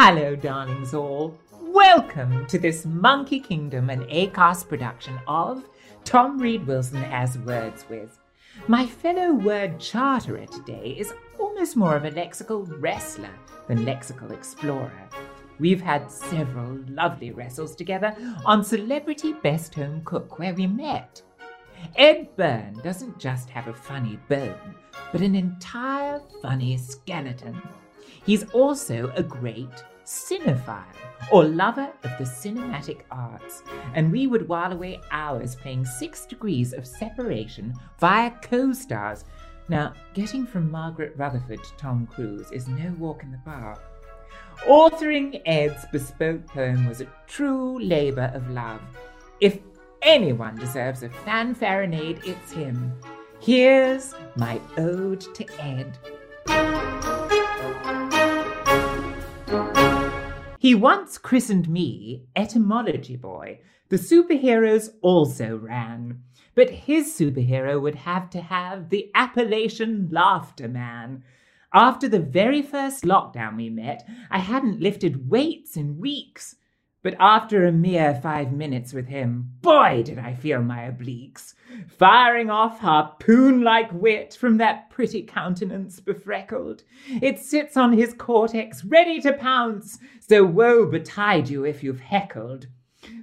Hello, darlings all. Welcome to this Monkey Kingdom and Acast production of Tom Read Wilson as Words With. My fellow word charterer today is almost more of a lexical wrestler than lexical explorer. We've had several lovely wrestles together on Celebrity Best Home Cook, where we met. Ed Byrne doesn't just have a funny bone, but an entire funny skeleton. He's also a great cinephile, or lover of the cinematic arts, and we would while away hours playing 6 degrees of separation via co-stars. Now, getting from Margaret Rutherford to Tom Cruise is no walk in the park. Authoring Ed's bespoke poem was a true labour of love. If anyone deserves a fanfaronade, it's him. Here's my ode to Ed. He once christened me Etymology Boy. The superheroes also ran, but his superhero would have to have the appellation Laughter Man. After the very first lockdown we met, I hadn't lifted weights in weeks. But after a mere 5 minutes with him, boy, did I feel my obliques, firing off harpoon-like wit from that pretty countenance befreckled. It sits on his cortex, ready to pounce, so woe betide you if you've heckled.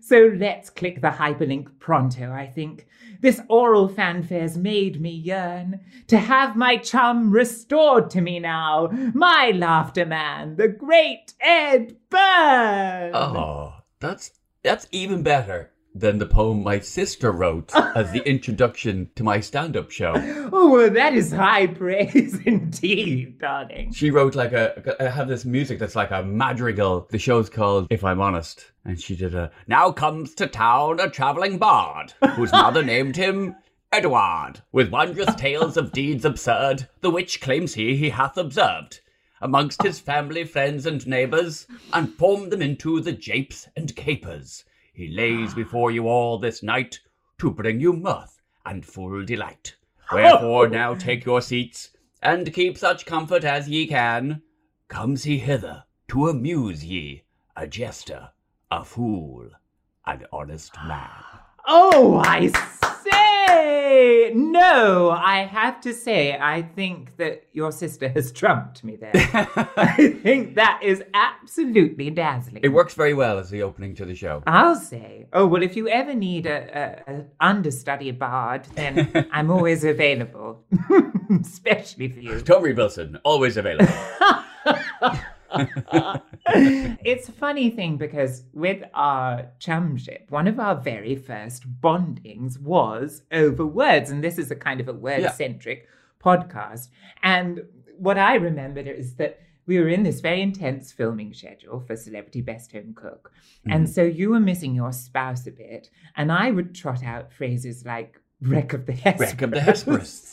So let's click the hyperlink pronto, I think. This oral fanfare's made me yearn to have my chum restored to me now, my laughter man, the great Ed Byrne. Oh, that's even better than the poem my sister wrote as the introduction to my stand-up show. Oh, well, that is high praise indeed, darling. She wrote like I have this music that's like a madrigal. The show's called If I'm Honest. And she did a, now comes to town a travelling bard, whose mother named him Edward, with wondrous tales of deeds absurd, the which claims he hath observed, amongst his family, friends and neighbours, and formed them into the japes and capers. He lays before you all this night to bring you mirth and full delight. Wherefore now take your seats and keep such comfort as ye can. Comes he hither to amuse ye, a jester, a fool, an honest man. Oh, I say! No, I have to say, I think that your sister has trumped me there. I think that is absolutely dazzling. It works very well as the opening to the show. I'll say. Oh, well, if you ever need an understudy bard, then I'm always available. Especially for you. Tom Read Wilson, always available. It's a funny thing because with our chumship, one of our very first bondings was over words. And this is a kind of a word-centric podcast. And what I remembered is that we were in this very intense filming schedule for Celebrity Best Home Cook. Mm-hmm. And so you were missing your spouse a bit. And I would trot out phrases like, wreck of the Hesperus. Wreck of the Hesperus.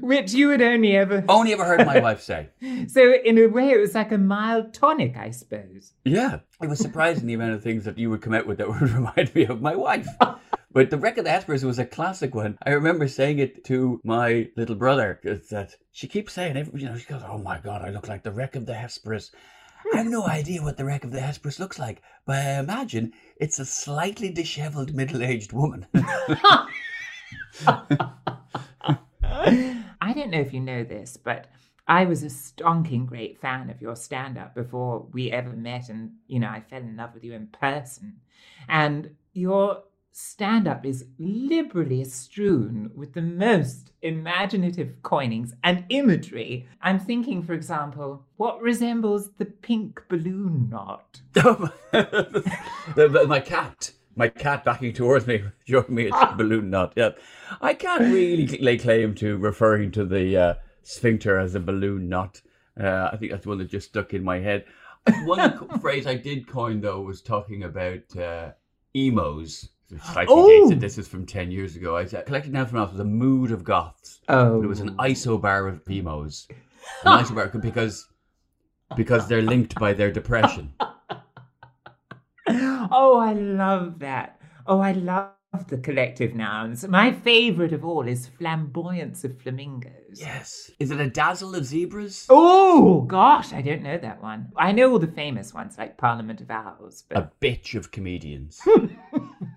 Which you had only ever heard my wife say. So in a way, it was like a mild tonic, I suppose. Yeah. It was surprising the amount of things that you would come out with that would remind me of my wife. But the wreck of the Hesperus was a classic one. I remember saying it to my little brother. It's that she keeps saying, she goes, oh my God, I look like the wreck of the Hesperus. I have no idea what the wreck of the Hesperus looks like, but I imagine it's a slightly disheveled middle-aged woman. know if you know this, but I was a stonking great fan of your stand-up before we ever met. And, you know, I fell in love with you in person. And your stand-up is liberally strewn with the most imaginative coinings and imagery. I'm thinking, for example, what resembles the pink balloon knot? My cat backing towards me, showing me a balloon knot. Yeah, I can't really lay claim to referring to the sphincter as a balloon knot. I think that's the one that just stuck in my head. One phrase I did coin, though, was talking about emos. Dated. This is from 10 years ago. I collected now from us was a mood of goths. Oh. It was an isobar of emos. An isobar because they're linked by their depression. Oh, I love that. Oh, I love the collective nouns. My favourite of all is flamboyance of flamingos. Yes. Is it a dazzle of zebras? Oh, gosh, I don't know that one. I know all the famous ones like Parliament of Owls. But... a bitch of comedians.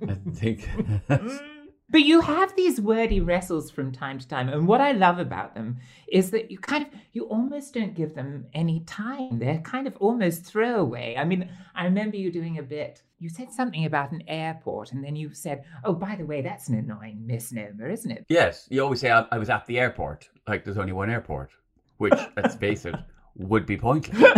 I think. But you have these wordy wrestles from time to time. And what I love about them is that you almost don't give them any time. They're kind of almost throwaway. I mean, I remember you doing a bit. You said something about an airport and then you said, oh, by the way, that's an annoying misnomer, isn't it? Yes. You always say I was at the airport. Like there's only one airport, which, let's face it, would be pointless.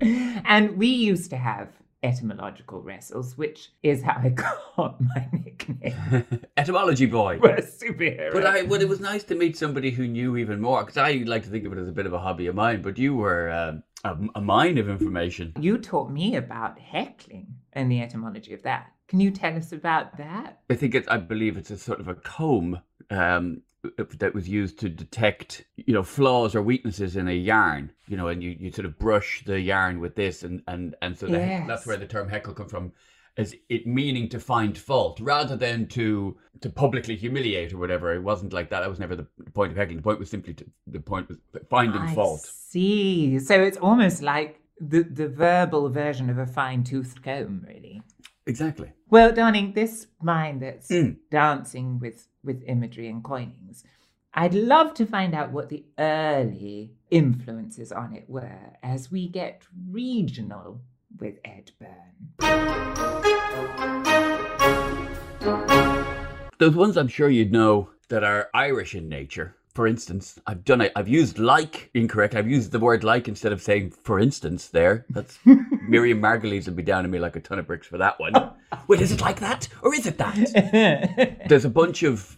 And we used to have etymological wrestles, which is how I got my nickname. Etymology boy. We're a superhero. But it was nice to meet somebody who knew even more, because I like to think of it as a bit of a hobby of mine, but you were a mine of information. You taught me about heckling and the etymology of that. Can you tell us about that? I believe it's a sort of a comb that was used to detect, you know, flaws or weaknesses in a yarn, you know, and you sort of brush the yarn with this and so yes. That's where the term heckle comes from, is it meaning to find fault rather than to publicly humiliate or whatever. It wasn't like that. That was never the point of heckling. The point was simply finding fault. I see. So it's almost like the verbal version of a fine-toothed comb, really. Exactly. Well, darling, this mind that's dancing with imagery and coinings, I'd love to find out what the early influences on it were as we get regional with Ed Byrne. Those ones I'm sure you'd know that are Irish in nature. For instance, I've used like incorrectly. I've used the word like instead of saying for instance there. That's Miriam Margolyes will be down on me like a ton of bricks for that one. Wait, is it like that or is it that? There's a bunch of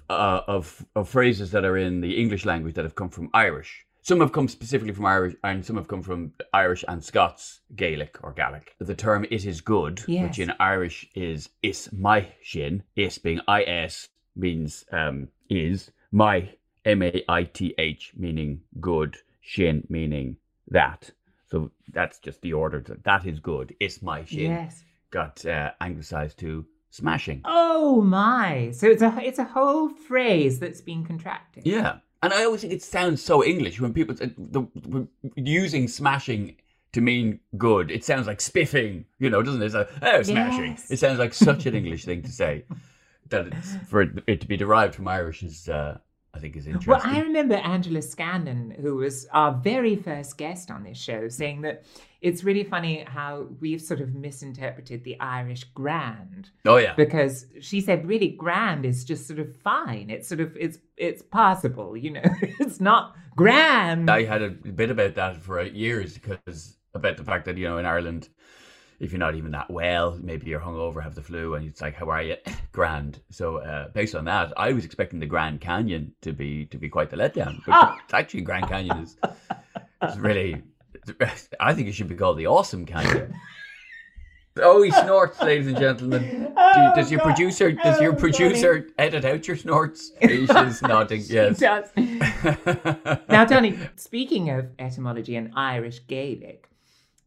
phrases that are in the English language that have come from Irish. Some have come specifically from Irish and some have come from Irish and Scots Gaelic or Gaelic. The term it is good, yes, which in Irish is is my shin, is being is means is, my maith meaning good, shin meaning that. So that's just the order. That is good. Is my shin. Yes. Got anglicised to smashing. Oh my! So it's a whole phrase that's been contracted. Yeah, and I always think it sounds so English when people using smashing to mean good. It sounds like spiffing, you know, doesn't it? It's like, oh, smashing. Yes. It sounds like such an English thing to say. That it's, for it to be derived from Irish is. I think is interesting. Well, I remember Angela Scanlon, who was our very first guest on this show, saying that it's really funny how we've sort of misinterpreted the Irish grand. Oh, yeah. Because she said really grand is just sort of fine. It's sort of, it's passable, you know. It's not grand. I had a bit about that for years because about the fact that, you know, in Ireland, if you're not even that well, maybe you're hungover, have the flu, and it's like, how are you? Grand. So based on that, I was expecting the Grand Canyon to be quite the letdown. But actually, Grand Canyon is really, I think it should be called the Awesome Canyon. Oh, he snorts, ladies and gentlemen. Does your producer edit out your snorts? She's nodding, yes. She does. Now, Tony, speaking of etymology and Irish Gaelic,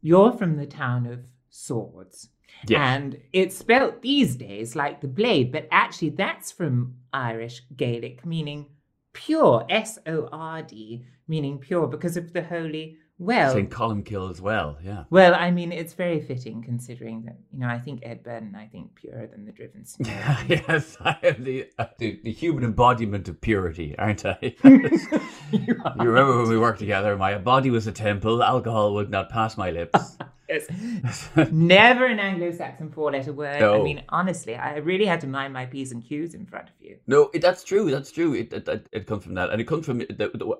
you're from the town of Swords. Yes. And it's spelt these days like the blade, but actually that's from Irish Gaelic meaning pure, S-O-R-D, meaning pure because of the holy Well, St. Colmcille as well, yeah. Well, I mean, it's very fitting considering that, you know, I think Ed Byrne, I think purer than the driven spirit. Yes, I am the human embodiment of purity, aren't I? You are. You remember when we worked together, my body was a temple, alcohol would not pass my lips. Yes. Never an Anglo-Saxon four-letter word. No. I mean, honestly, I really had to mind my P's and Q's in front of you. No, that's true. It comes from that. And it comes from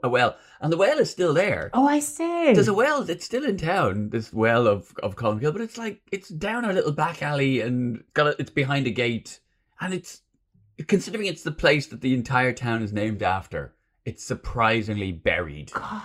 a well. And the well is still there. Oh, I see. There's a well. It's still in town, this well of Colmcille. But it's like, it's down our little back alley and it's behind a gate. And it's, considering it's the place that the entire town is named after, it's surprisingly buried. Gosh.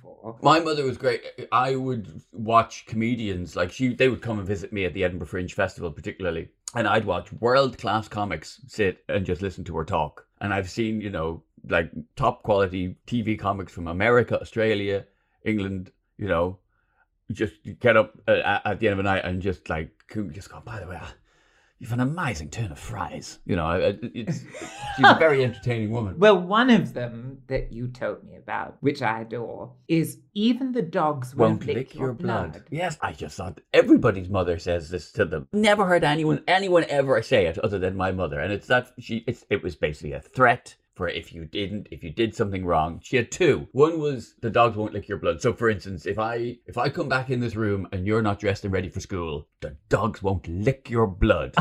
My mother was great. I would watch comedians. Like they would come and visit me at the Edinburgh Fringe Festival particularly. And I'd watch world-class comics sit and just listen to her talk. And I've seen, you know, like top quality TV comics from America, Australia, England, you know, just get up at the end of the night and just go, by the way, you've an amazing turn of fries. You know, she's a very entertaining woman. Well, one of them that you told me about, which I adore, is even the dogs won't lick your blood. Yes, I just thought everybody's mother says this to them. Never heard anyone ever say it other than my mother. And it's that it was basically a threat for if you did something wrong. She had two. One was the dogs won't lick your blood. So for instance, if I come back in this room and you're not dressed and ready for school, the dogs won't lick your blood.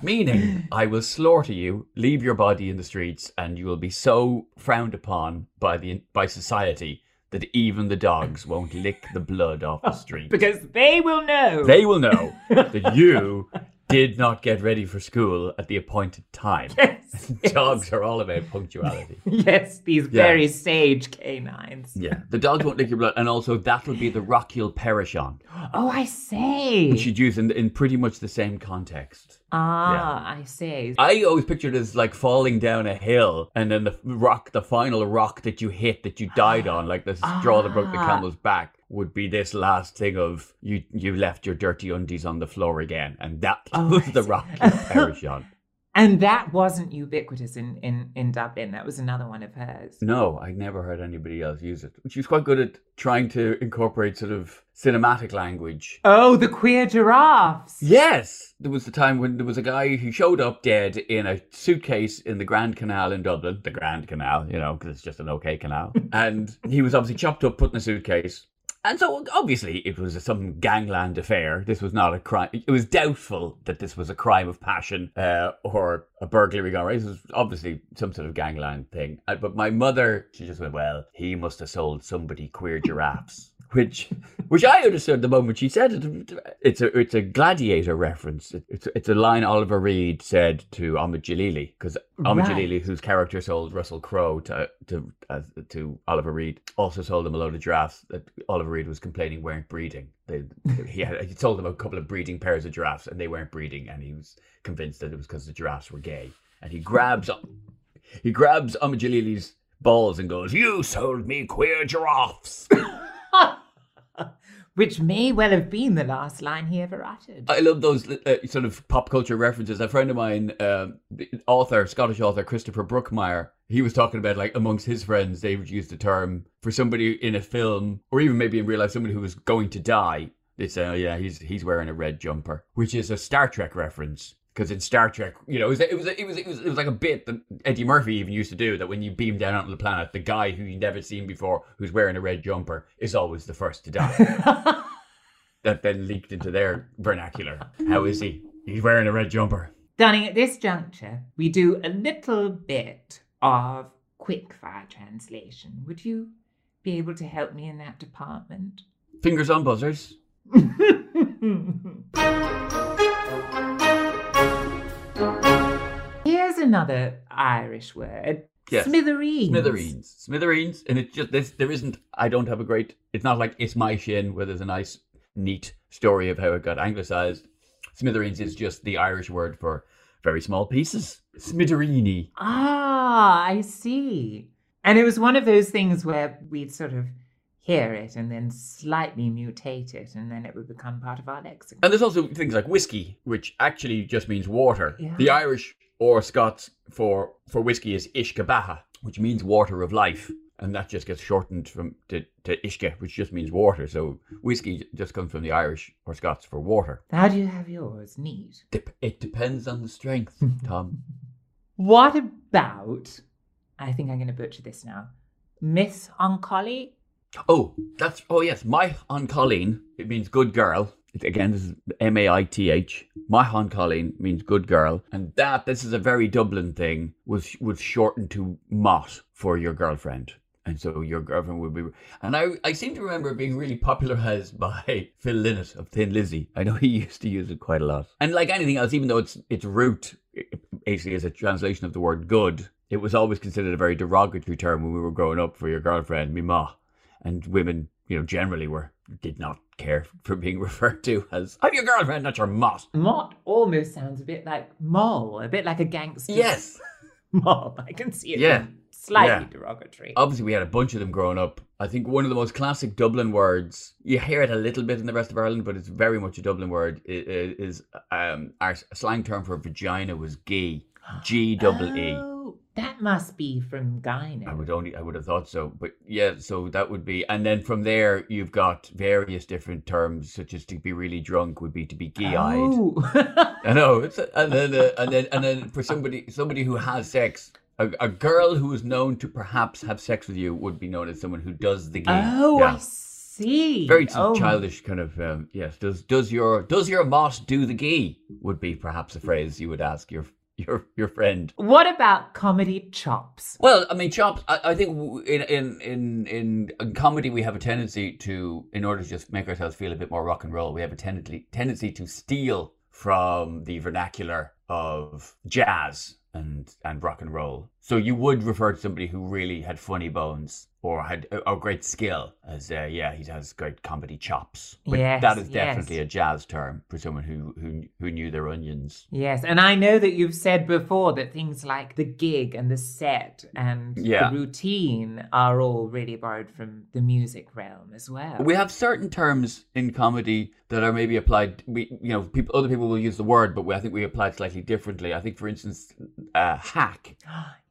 Meaning, I will slaughter you, leave your body in the streets, and you will be so frowned upon by society that even the dogs won't lick the blood off the street. Because they will know. They will know that you did not get ready for school at the appointed time. Yes, dogs are all about punctuality. Yes, these very sage canines. Yeah, the dogs won't lick your blood. And also that would be the rock you'll perish on. Oh, I see. Which you'd use in pretty much the same context. Ah, yeah. I see. I always pictured it as like falling down a hill and then the final rock that you hit, that you died on, like the straw that broke the camel's back, would be this last thing of you left your dirty undies on the floor again, and that was the rock you perish on. And that wasn't ubiquitous in Dublin. That was another one of hers. No, I'd never heard anybody else use it. She was quite good at trying to incorporate sort of cinematic language. Oh, the queer giraffes. Yes. There was the time when there was a guy who showed up dead in a suitcase in the Grand Canal in Dublin. The Grand Canal, you know, because it's just an okay canal. And he was obviously chopped up, put in a suitcase. And so, obviously, it was some gangland affair. This was not a crime. It was doubtful that this was a crime of passion or a burglary gone right. This was obviously some sort of gangland thing. But my mother, she just went, well, he must have sold somebody queer giraffes. which I understood the moment she said it. It's a Gladiator reference. It's a line Oliver Reed said to Ahmed Jalili, because Ahmed Jalili, whose character sold Russell Crowe to Oliver Reed, also sold him a load of giraffes that Oliver Reed was complaining weren't breeding. He sold them a couple of breeding pairs of giraffes, and they weren't breeding, and he was convinced that it was because the giraffes were gay. And he grabs Ahmed Jalili's balls and goes, "You sold me queer giraffes." Which may well have been the last line he ever uttered. I love those sort of pop culture references. A friend of mine, Scottish author Christopher Brookmyre, he was talking about, like, amongst his friends, they would use the term for somebody in a film, or even maybe in real life, somebody who was going to die. They'd say, "Oh yeah, he's wearing a red jumper," which is a Star Trek reference. Because in Star Trek, you know, it was like a bit that Eddie Murphy even used to do, that when you beam down onto the planet, the guy who you've never seen before, who's wearing a red jumper, is always the first to die. That then leaked into their vernacular. How is he? He's wearing a red jumper. Darling, at this juncture, we do a little bit of quickfire translation. Would you be able to help me in that department? Fingers on buzzers. Here's another Irish word. Yes. Smithereens. And it's just this. It's not like It's My Shin, where there's a nice, neat story of how it got anglicised. Smithereens is just the Irish word for very small pieces. Smithereeny. Ah, I see. And it was one of those things where we'd sort of hear it and then slightly mutate it, and then it would become part of our lexicon. And there's also things like whiskey, which actually just means water. Yeah. The Irish or Scots for whiskey is Uisce Baha, which means water of life. And that just gets shortened to Uisce, which just means water. So whiskey just comes from the Irish or Scots for water. How do you have yours? Neat. It depends on the strength, Tom. What about, I think I'm going to butcher this now, Miss Oncolly? Oh yes, Maith An Colleen. It means good girl. Again, this is M-A-I-T-H. Maith An Colleen means good girl, and this is a very Dublin thing. Was shortened to Mott for your girlfriend, and so your girlfriend would be. And I seem to remember it being really popularised by Phil Lynott of Thin Lizzy. I know he used to use it quite a lot. And like anything else, even though its root basically is a translation of the word good, it was always considered a very derogatory term when we were growing up. For your girlfriend, me ma. And women, you know, generally did not care for being referred to as, "I'm your girlfriend, not your mot." Mot almost sounds a bit like moll, a bit like a gangster. Yes. Moll, I can see it. Yeah. Slightly derogatory. Obviously, we had a bunch of them growing up. I think one of the most classic Dublin words, you hear it a little bit in the rest of Ireland, but it's very much a Dublin word, is our slang term for vagina was gee. G-double-E. Oh, that must be from Gyna. I would have thought so. But yeah, so that would be. And then from there, you've got various different terms, such as to be really drunk would be to be gee-eyed. Oh. I know. And then for somebody who has sex, a girl who is known to perhaps have sex with you would be known as someone who does the gee. Oh, yeah. I see. Very childish kind of. Yes. Does your mot do the gee? Would be perhaps a phrase you would ask your friend. What about comedy chops? Well, I mean, chops, I think in comedy we have a tendency to, in order to just make ourselves feel a bit more rock and roll, we have a tendency to steal from the vernacular of jazz and rock and roll. So you would refer to somebody who really had funny bones or had a great skill as, he has great comedy chops. But yes, that is definitely a jazz term for someone who knew their onions. Yes, and I know that you've said before that things like the gig and the set and the routine are all really borrowed from the music realm as well. We have certain terms in comedy that are maybe applied. Other people will use the word, but I think we apply it slightly differently. I think, for instance, hack.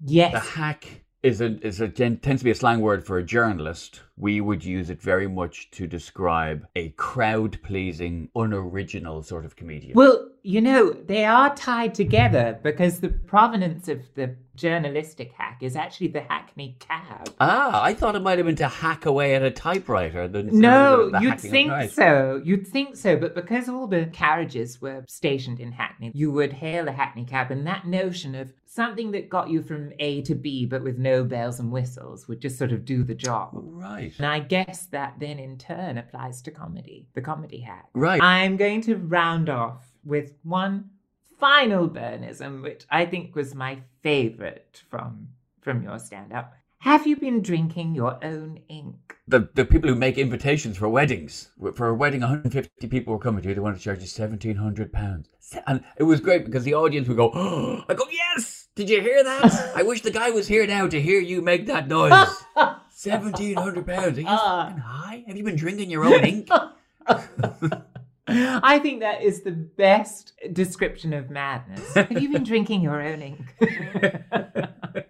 Yes. The hack tends to be a slang word for a journalist. We would use it very much to describe a crowd-pleasing, unoriginal sort of comedian. Well, you know, they are tied together because the provenance of the journalistic hack is actually the Hackney cab. Ah, I thought it might have been to hack away at a typewriter. No, you'd think so. You'd think so. But because all the carriages were stationed in Hackney, you would hail a Hackney cab. And that notion of something that got you from A to B, but with no bells and whistles, would just sort of do the job. Right. Right. And I guess that then in turn applies to comedy, the comedy hack. Right. I'm going to round off with one final Byrneism, which I think was my favourite from your stand-up. Have you been drinking your own ink? The people who make invitations for weddings. For a wedding, 150 people were coming to you. They wanted to charge you £1,700. And it was great because the audience would go, oh, I go, yes! Did you hear that? I wish the guy was here now to hear you make that noise. £1,700. Are you fucking high? Have you been drinking your own ink? I think that is the best description of madness. Have you been drinking your own ink?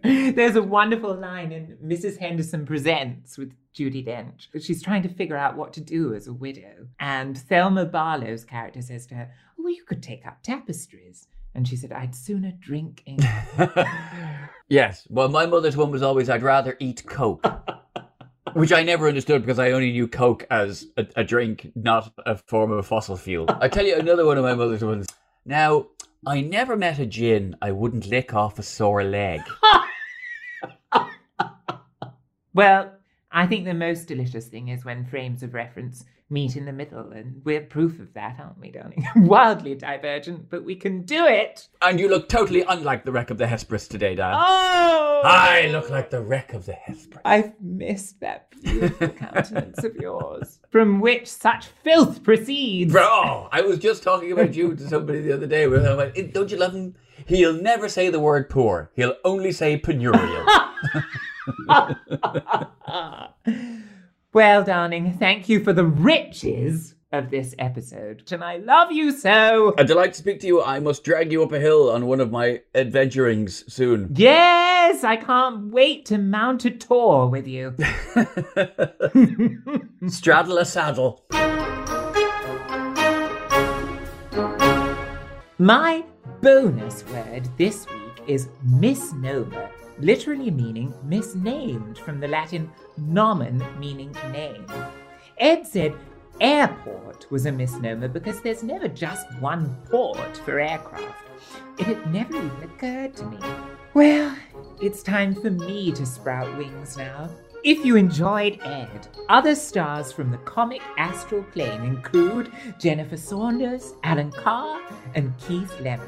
There's a wonderful line in Mrs. Henderson Presents with Judi Dench. She's trying to figure out what to do as a widow. And Thelma Barlow's character says to her, oh, well, you could take up tapestries. And she said, I'd sooner drink ink. Yes. Well, my mother's one was always, I'd rather eat Coke. Which I never understood because I only knew Coke as a drink, not a form of a fossil fuel. I tell you another one of my mother's ones. Now, I never met a gin I wouldn't lick off a sore leg. Well, I think the most delicious thing is when frames of reference meet in the middle, and we're proof of that, aren't we, darling? Wildly divergent, but we can do it. And you look totally unlike the wreck of the Hesperus today, darling. Oh! I look like the wreck of the Hesperus. I've missed that beautiful countenance of yours, from which such filth proceeds. Bro, I was just talking about you to somebody the other day. Where I'm like, don't you love him? He'll never say the word poor. He'll only say penurial. Well, darling, thank you for the riches of this episode, and I love you so. A delight to speak to you. I must drag you up a hill on one of my adventurings soon. Yes, I can't wait to mount a tour with you. Straddle a saddle. My bonus word this week is misnomer. Literally meaning misnamed, from the Latin nomen meaning name. Ed said airport was a misnomer because there's never just one port for aircraft. It had never even occurred to me. Well, it's time for me to sprout wings now. If you enjoyed Ed, other stars from the comic astral plane include Jennifer Saunders, Alan Carr, and Keith Lemon.